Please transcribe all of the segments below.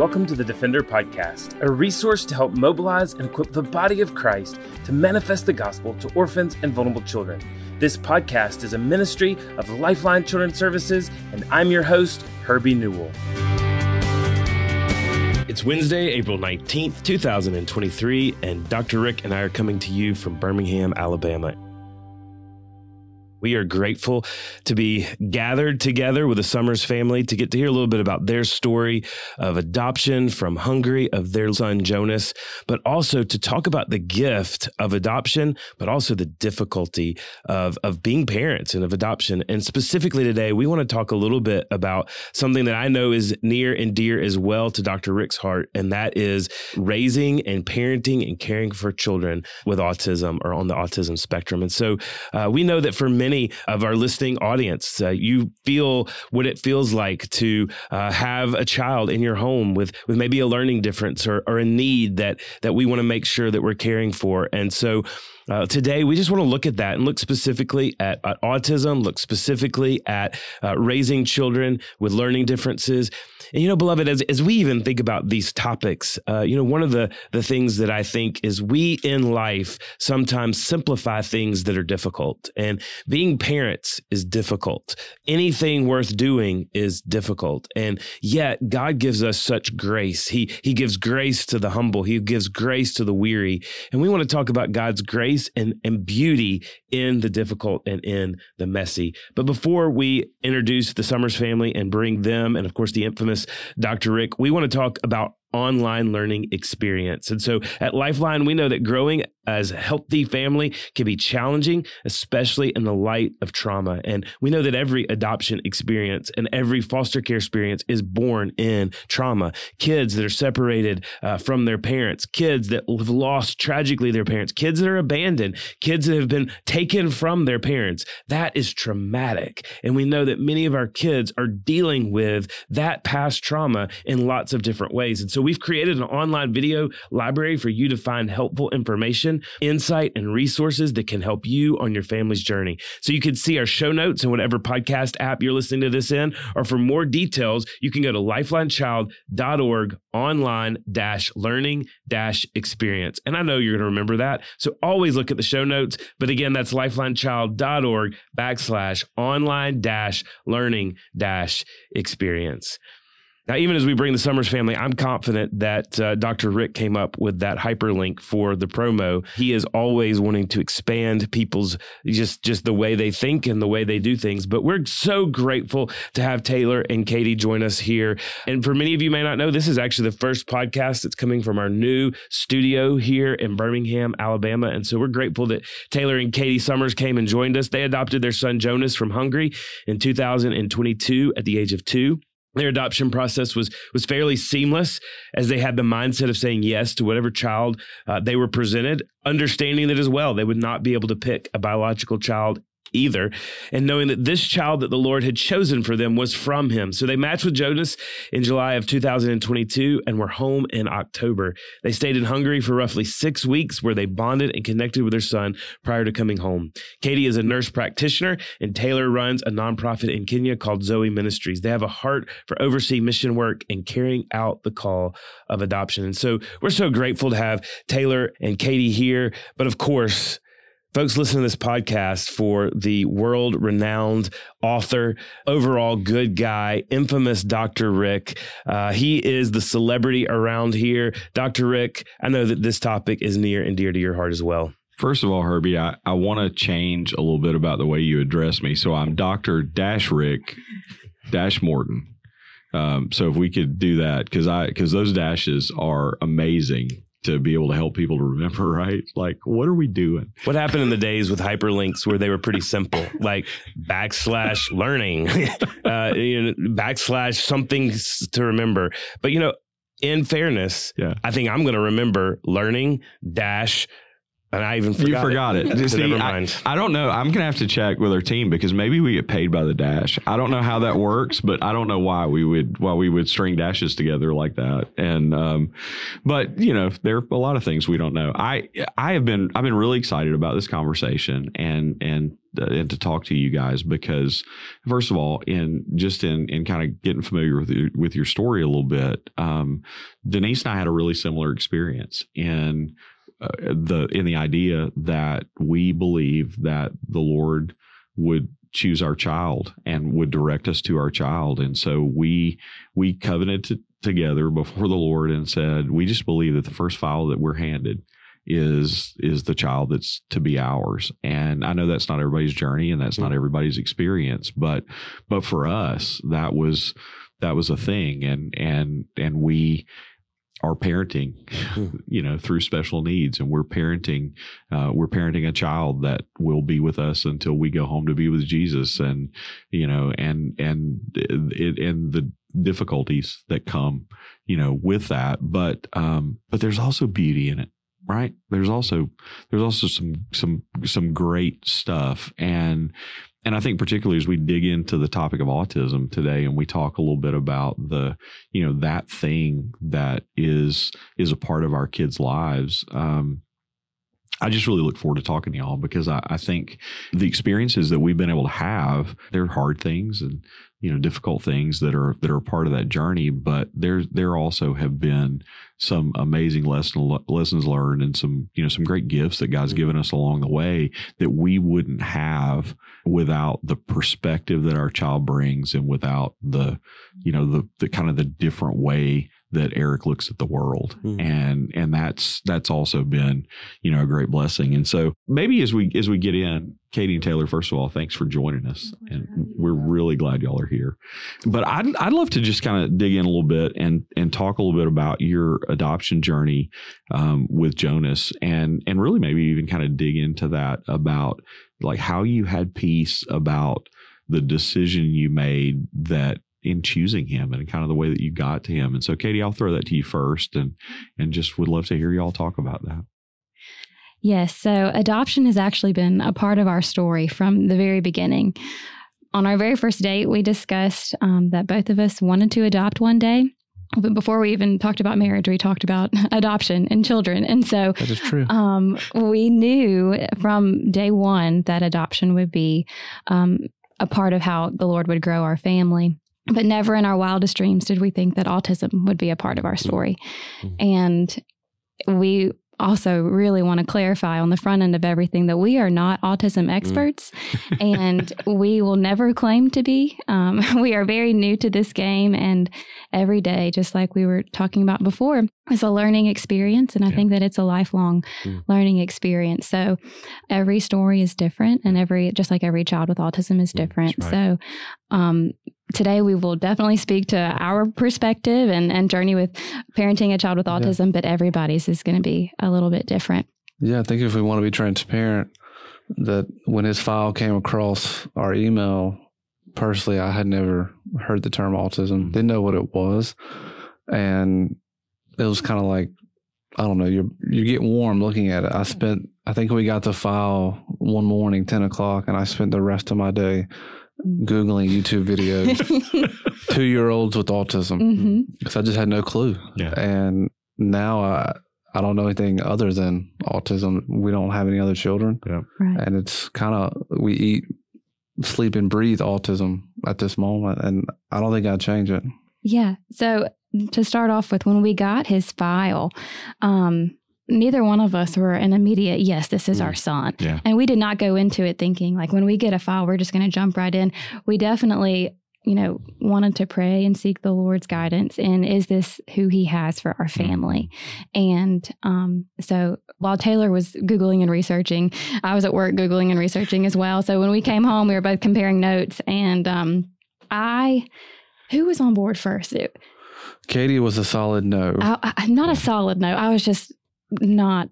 welcome to the Defender Podcast, a resource to help mobilize and equip the body of Christ to manifest the gospel to orphans and vulnerable children. This podcast is a ministry of Lifeline Children's Services, and I'm your host, Herbie Newell. It's Wednesday, April 19th, 2023, and Dr. Rick and I are coming to you from Birmingham, Alabama. We are grateful to be gathered together with the Summers family to get to hear a little bit about their story of adoption from Hungary of their son, Jonas, but also to talk about the gift of adoption, but also the difficulty of being parents and of adoption. And specifically today, we want to talk a little bit about something that I know is near and dear as well to Dr. Rick's heart, and that is raising and parenting and caring for children with autism or on the autism spectrum. And so we know that for many of our listening audience, you feel what it feels like to have a child in your home with maybe a learning difference or a need that we want to make sure that we're caring for. And so today, we just want to look at that and look specifically at autism, look specifically at raising children with learning differences. And, beloved, as we even think about these topics, one of the things that I think is we in life sometimes simplify things that are difficult. And being parents is difficult. Anything worth doing is difficult. And yet God gives us such grace. He gives grace to the humble. He gives grace to the weary. And we want to talk about God's grace and beauty in the difficult and in the messy. But before we introduce the Summers family and bring them, and of course the infamous Dr. Rick, we want to talk about online learning experience. And so at Lifeline, we know that growing as a healthy family can be challenging, especially in the light of trauma. And we know that every adoption experience and every foster care experience is born in trauma. Kids that are separated from their parents, kids that have lost tragically their parents, kids that are abandoned, kids that have been taken from their parents. That is traumatic. And we know that many of our kids are dealing with that past trauma in lots of different ways. And so we've created an online video library for you to find helpful information, insight, and resources that can help you on your family's journey. So you can see our show notes in whatever podcast app you're listening to this in, or for more details, you can go to lifelinechild.org/online-learning-experience. And I know you're going to remember that. So always look at the show notes. But again, that's lifelinechild.org/online-learning-experience. Now, even as we bring the Summers family, I'm confident that Dr. Rick came up with that hyperlink for the promo. He is always wanting to expand people's just the way they think and the way they do things. But we're so grateful to have Taylor and Katie join us here. And for many of you may not know, this is actually the first podcast that's coming from our new studio here in Birmingham, Alabama. And so we're grateful that Taylor and Katie Summers came and joined us. They adopted their son, Jonas, from Hungary in 2022 at the age of 2. Their adoption process was fairly seamless, as they had the mindset of saying yes to whatever child they were presented, understanding that as well they would not be able to pick a biological child either, and knowing that this child that the Lord had chosen for them was from him. So they matched with Jonas in July of 2022 and were home in October. They stayed in Hungary for roughly 6 weeks, where they bonded and connected with their son prior to coming home. Katie is a nurse practitioner, and Taylor runs a nonprofit in Kenya called Zoe Ministries. They have a heart for overseas mission work and carrying out the call of adoption. And so we're so grateful to have Taylor and Katie here. But of course, folks, listen to this podcast for the world-renowned author, overall good guy, infamous Dr. Rick. He is the celebrity around here. Dr. Rick, I know that this topic is near and dear to your heart as well. First of all, Herbie, I want to change a little bit about the way you address me. So I'm Dr. Rick Morton. So if we could do that, because those dashes are amazing to be able to help people to remember, right? Like, what are we doing? What happened in the days with hyperlinks where they were pretty simple, like /learning, /something to remember. But, in fairness, yeah. I think I'm going to remember learning dash And I even forgot. You forgot it. So see, never mind. I don't know. I'm going to have to check with our team because maybe we get paid by the dash. I don't know how that works, but I don't know why we would string dashes together like that. And but you know, there are a lot of things we don't know. I've been really excited about this conversation and to talk to you guys because first of all, in kind of getting familiar with your story a little bit, Denise and I had a really similar experience in the idea that we believe that the Lord would choose our child and would direct us to our child. And so we covenanted together before the Lord and said, we just believe that the first file that we're handed is the child that's to be ours. And I know that's not everybody's journey and that's not everybody's experience, but for us, that was a thing. And we are parenting, you know, through special needs, and we're parenting a child that will be with us until we go home to be with Jesus, and you know, and the difficulties that come, you know, with that. But there's also beauty in it, right? There's also some great stuff, and I think particularly as we dig into the topic of autism today and we talk a little bit about the, you know, that thing that is a part of our kids' lives. I just really look forward to talking to y'all because I think the experiences that we've been able to have, they're hard things and, you know, difficult things that are a part of that journey. But there also have been some amazing lessons learned and some, you know, some great gifts that God's given us along the way that we wouldn't have without the perspective that our child brings and without the, you know, the kind of the different way that Eric looks at the world. Mm-hmm. And that's also been, you know, a great blessing. And so maybe as we get in, Katie and Taylor, first of all, thanks for joining us. And we're really glad y'all are here. But I'd love to just kind of dig in a little bit and talk a little bit about your adoption journey with Jonas and really maybe even kind of dig into that about like how you had peace about the decision you made that in choosing him and kind of the way that you got to him. And so, Katie, I'll throw that to you first and just would love to hear y'all talk about that. Yes. So adoption has actually been a part of our story from the very beginning. On our very first date, we discussed that both of us wanted to adopt one day. But before we even talked about marriage, we talked about adoption and children. And so that is true. We knew from day one that adoption would be a part of how the Lord would grow our family. But never in our wildest dreams did we think that autism would be a part of our story. Mm-hmm. And we also really want to clarify on the front end of everything that we are not autism experts and we will never claim to be. We are very new to this game, and every day, just like we were talking about before, is a learning experience. And I think that it's a lifelong learning experience. So every story is different, and just like every child with autism is different. That's right. So, today, we will definitely speak to our perspective and journey with parenting a child with autism, but everybody's is going to be a little bit different. Yeah, I think if we want to be transparent, that when his file came across our email, personally, I had never heard the term autism, didn't know what it was. And it was kind of like, I don't know, you get warm looking at it. I think we got the file one morning, 10 o'clock, and I spent the rest of my day Googling YouTube videos, 2-year-olds with autism. Because I just had no clue. Yeah. And now I don't know anything other than autism. We don't have any other children. Yeah. Right. And it's kind of, we eat, sleep, and breathe autism at this moment. And I don't think I'd change it. Yeah. So to start off with, when we got his file, neither one of us were an immediate, yes, this is our son. Yeah. And we did not go into it thinking like when we get a file, we're just going to jump right in. We definitely, you know, wanted to pray and seek the Lord's guidance. And is this who he has for our family? And so while Taylor was Googling and researching, I was at work Googling and researching as well. So when we came home, we were both comparing notes. And who was on board first? Katie was a solid no. I'm not a solid no. I was just not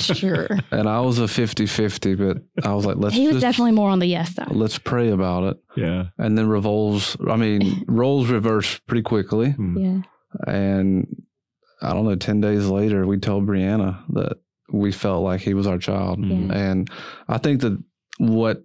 sure. And I was a 50-50, but I was like, let's. He was definitely more on the yes side. Let's pray about it. Yeah. And then roles reverse pretty quickly. Yeah. And I don't know, 10 days later, we told Brianna that we felt like he was our child. Yeah. And I think that what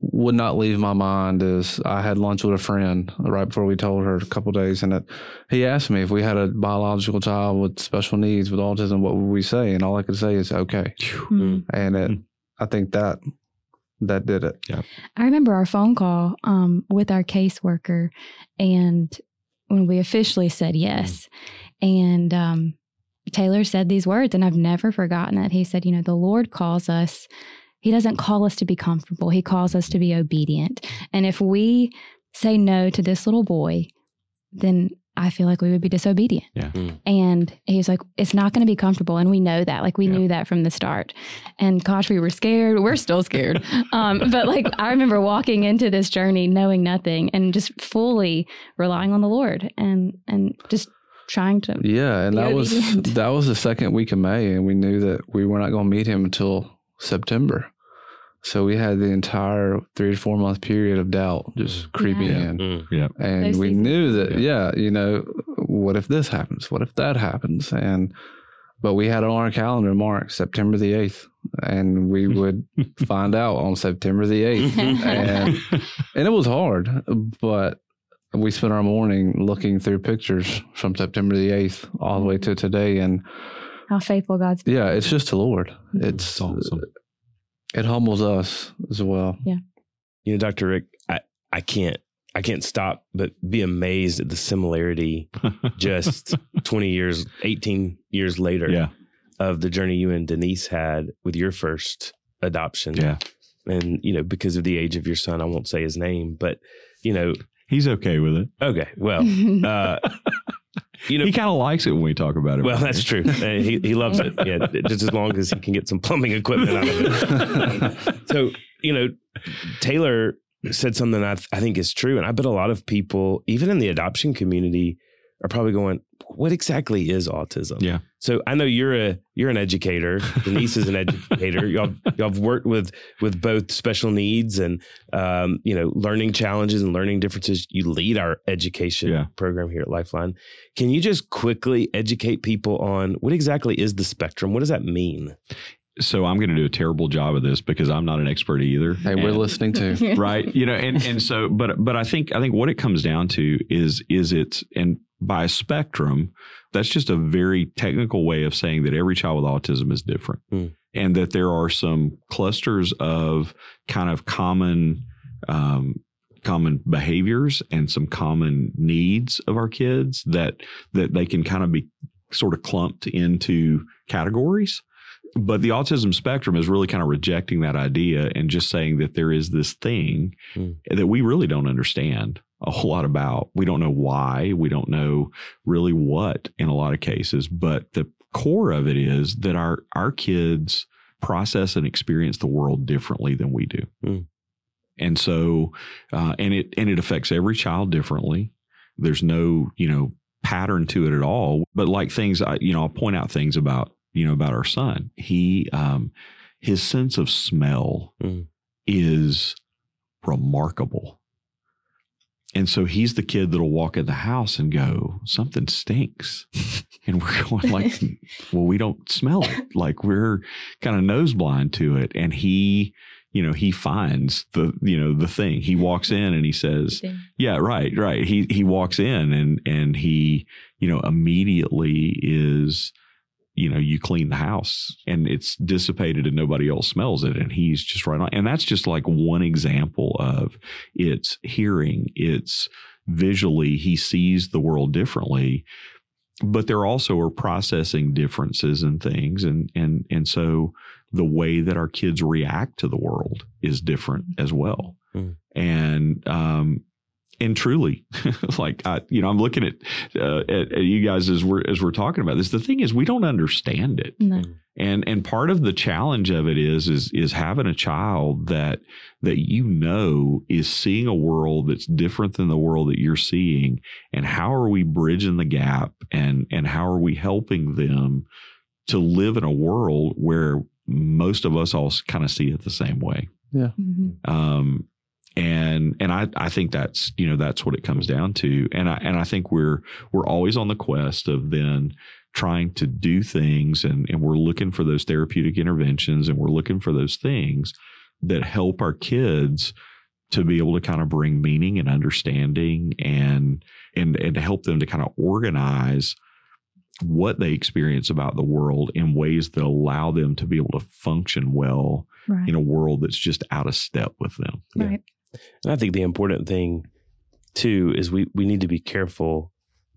would not leave my mind is I had lunch with a friend right before we told her a couple of days, and he asked me if we had a biological child with special needs, with autism, what would we say? And all I could say is okay. Mm-hmm. And I think that did it. Yeah. I remember our phone call with our caseworker, and when we officially said yes, and Taylor said these words, and I've never forgotten it. He said, the Lord calls us. He doesn't call us to be comfortable. He calls us to be obedient. And if we say no to this little boy, then I feel like we would be disobedient. Yeah. Mm. And he was like, it's not going to be comfortable. And we know that. Like, we knew that from the start. And gosh, we were scared. We're still scared. But I remember walking into this journey knowing nothing and just fully relying on the Lord and just trying to. Yeah. And that was the second week of May. And we knew that we were not going to meet him until September. So we had the entire 3 to 4 month period of doubt just creeping in. Mm, yeah. And those we seasons. Knew that, what if this happens? What if that happens? But we had on our calendar marked September the 8th, and we would find out on September the 8th. And it was hard, but we spent our morning looking through pictures from September the 8th all the way to today. And how faithful God's been. Yeah, it's just the Lord. It's awesome. It humbles us as well. Yeah. Dr. Rick, I can't stop but be amazed at the similarity just 18 years later of the journey you and Denise had with your first adoption. Yeah. And, because of the age of your son, I won't say his name, but, he's okay with it. Okay. Well, he kind of likes it when we talk about it. Well, right, that's true. He loves it. Yeah, just as long as he can get some plumbing equipment out of it. So, Taylor said something I think is true. And I bet a lot of people, even in the adoption community, are probably going, what exactly is autism? Yeah. So I know you're an educator. Denise is an educator. Y'all have worked with both special needs and, learning challenges and learning differences. You lead our education program here at Lifeline. Can you just quickly educate people on what exactly is the spectrum? What does that mean? So I'm going to do a terrible job of this because I'm not an expert either. Hey, we're listening too. Right. But I think what it comes down to is by spectrum, that's just a very technical way of saying that every child with autism is different and that there are some clusters of kind of common behaviors and some common needs of our kids that they can kind of be sort of clumped into categories. But the autism spectrum is really kind of rejecting that idea and just saying that there is this thing that we really don't understand a whole lot about. We don't know why. We don't know really what in a lot of cases. But the core of it is that our kids process and experience the world differently than we do. Mm. And so it affects every child differently. There's no, pattern to it at all. But like things, I'll point out things about our son. His sense of smell is remarkable. And so he's the kid that'll walk in the house and go, something stinks. And we're going like, well, we don't smell it. Like, we're kind of nose blind to it. And he finds the thing. He walks in and he says, yeah, right. He walks in and he, immediately is, you clean the house and it's dissipated and nobody else smells it. And he's just right on. And that's just like one example of it's hearing, it's visually, he sees the world differently, but there also are processing differences and things. And so the way that our kids react to the world is different as well. Mm. And truly, like, I'm looking at you guys as we're talking about this. The thing is, we don't understand it. No. And part of the challenge of it is having a child that is seeing a world that's different than the world that you're seeing. And how are we bridging the gap and how are we helping them to live in a world where most of us all kind of see it the same way? Yeah. Mm-hmm. And I think that's, that's what it comes down to. And I think we're always on the quest of then trying to do things, and we're looking for those therapeutic interventions, and we're looking for those things that help our kids to be able to kind of bring meaning and understanding and to help them to kind of organize what they experience about the world in ways that allow them to be able to function well right. in a world that's just out of step with them. Right. Yeah. And I think the important thing too is we need to be careful,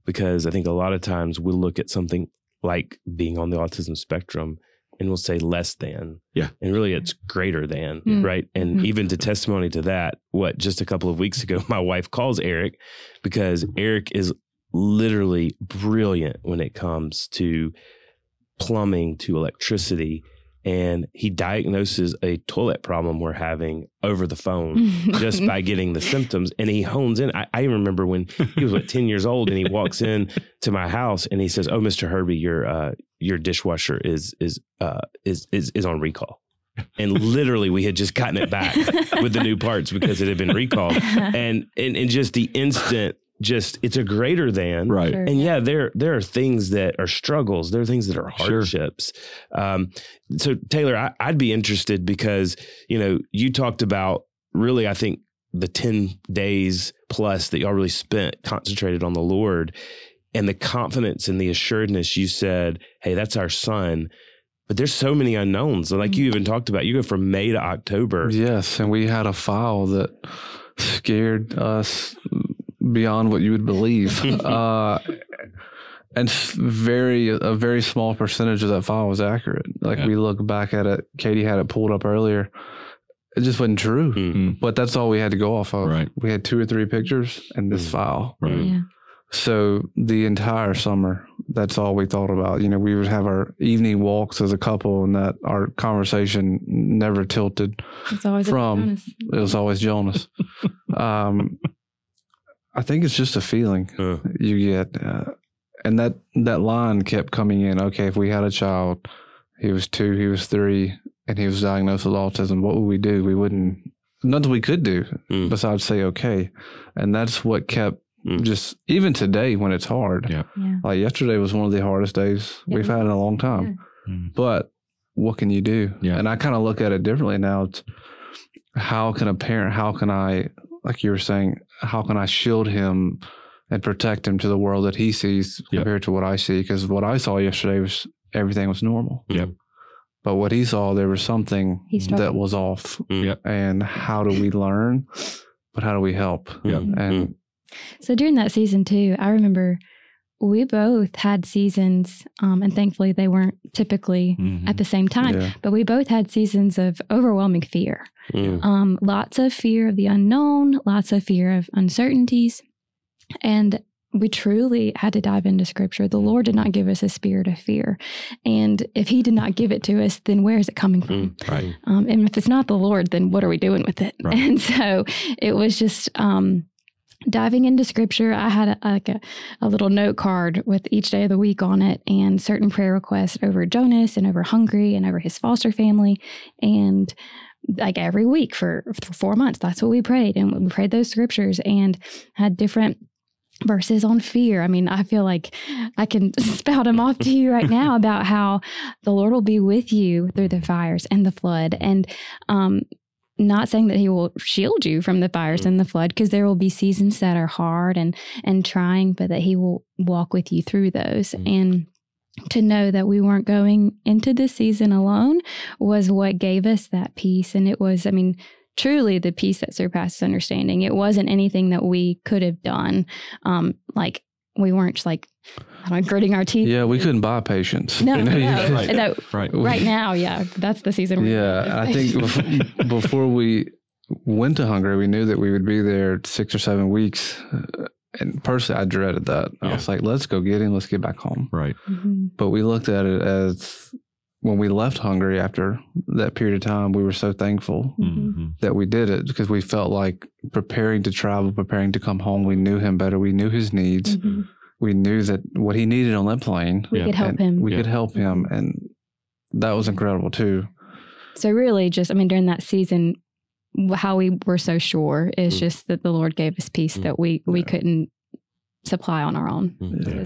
because I think a lot of times we'll look at something like being on the autism spectrum and we'll say less than. Yeah. And really it's greater than, mm-hmm. right? And mm-hmm. even to testimony to that, just a couple of weeks ago, my wife calls Eric because Eric is literally brilliant when it comes to plumbing, to electricity. And he diagnoses a toilet problem we're having over the phone just by getting the symptoms. And he hones in. I remember when he was 10 years old and he walks in to my house and he says, "Oh, Mr. Herbie, your dishwasher is on recall." And literally we had just gotten it back with the new parts because it had been recalled. And just the instant, it's a greater than. Right. Sure. And yeah, there are things that are struggles. There are things that are hardships. Sure. So Taylor, I'd be interested because, you talked about really, I think the 10 days plus that y'all really spent concentrated on the Lord and the confidence and the assuredness. You said, "Hey, that's our son." But there's so many unknowns. Like mm-hmm. you even talked about, you go from May to October. Yes. And we had a file that scared us beyond what you would believe. And a very small percentage of that file was accurate. We look back at it, Katie had it pulled up earlier. It just wasn't true, mm-hmm. but that's all we had to go off of. Right. We had 2 or 3 pictures and this mm-hmm. file. Right. Yeah. So the entire summer, that's all we thought about. We would have our evening walks as a couple, and that our conversation never tilted. It was always Jonas. I think it's just a feeling you get. And that line kept coming in. Okay, if we had a child, he was 2, he was 3, and he was diagnosed with autism, what would we do? Nothing we could do besides say, okay. And that's what kept just, even today when it's hard. Yeah. Yeah. Like yesterday was one of the hardest days we've had in a long time. Yeah. But what can you do? Yeah. And I kind of look at it differently now. It's, how can I, like you were saying, how can I shield him and protect him to the world that he sees compared to what I see? Because what I saw yesterday was everything was normal. Yep. But what he saw, there was something that was off. Yep. And how do we learn? But how do we help? Yep. And so during that season too, I remember we both had seasons, and thankfully they weren't typically at the same time, but we both had seasons of overwhelming fear. Yeah. Lots of fear of the unknown, lots of fear of uncertainties. And we truly had to dive into Scripture. The Lord did not give us a spirit of fear. And if He did not give it to us, then where is it coming from? Right. And if it's not the Lord, then what are we doing with it? Right. And so it was just... diving into Scripture, I had a little note card with each day of the week on it and certain prayer requests over Jonas and over Hungary and over his foster family. And every week for 4 months, that's what we prayed. And we prayed those scriptures and had different verses on fear. I mean, I feel like I can spout them off to you right now about how the Lord will be with you through the fires and the flood. And, not saying that He will shield you from the fires and the flood, because there will be seasons that are hard and trying, but that He will walk with you through those. And to know that we weren't going into this season alone was what gave us that peace. And it was, truly the peace that surpasses understanding. It wasn't anything that we could have done. We weren't gritting our teeth. Yeah, we couldn't buy patience. No, right now, that's the season. Yeah, I think before we went to Hungary, we knew that we would be there 6 or 7 weeks. And personally, I dreaded that. Yeah. I was like, let's go get him, let's get back home. Right. Mm-hmm. But we looked at it as when we left Hungary after that period of time, we were so thankful that we did it, because we felt like preparing to travel, preparing to come home, we knew him better. We knew his needs. Mm-hmm. We knew that what he needed on that plane. We could help him. We could help him. And that was incredible too. So really just, during that season, how we were so sure is just that the Lord gave us peace that we couldn't supply on our own. Yeah.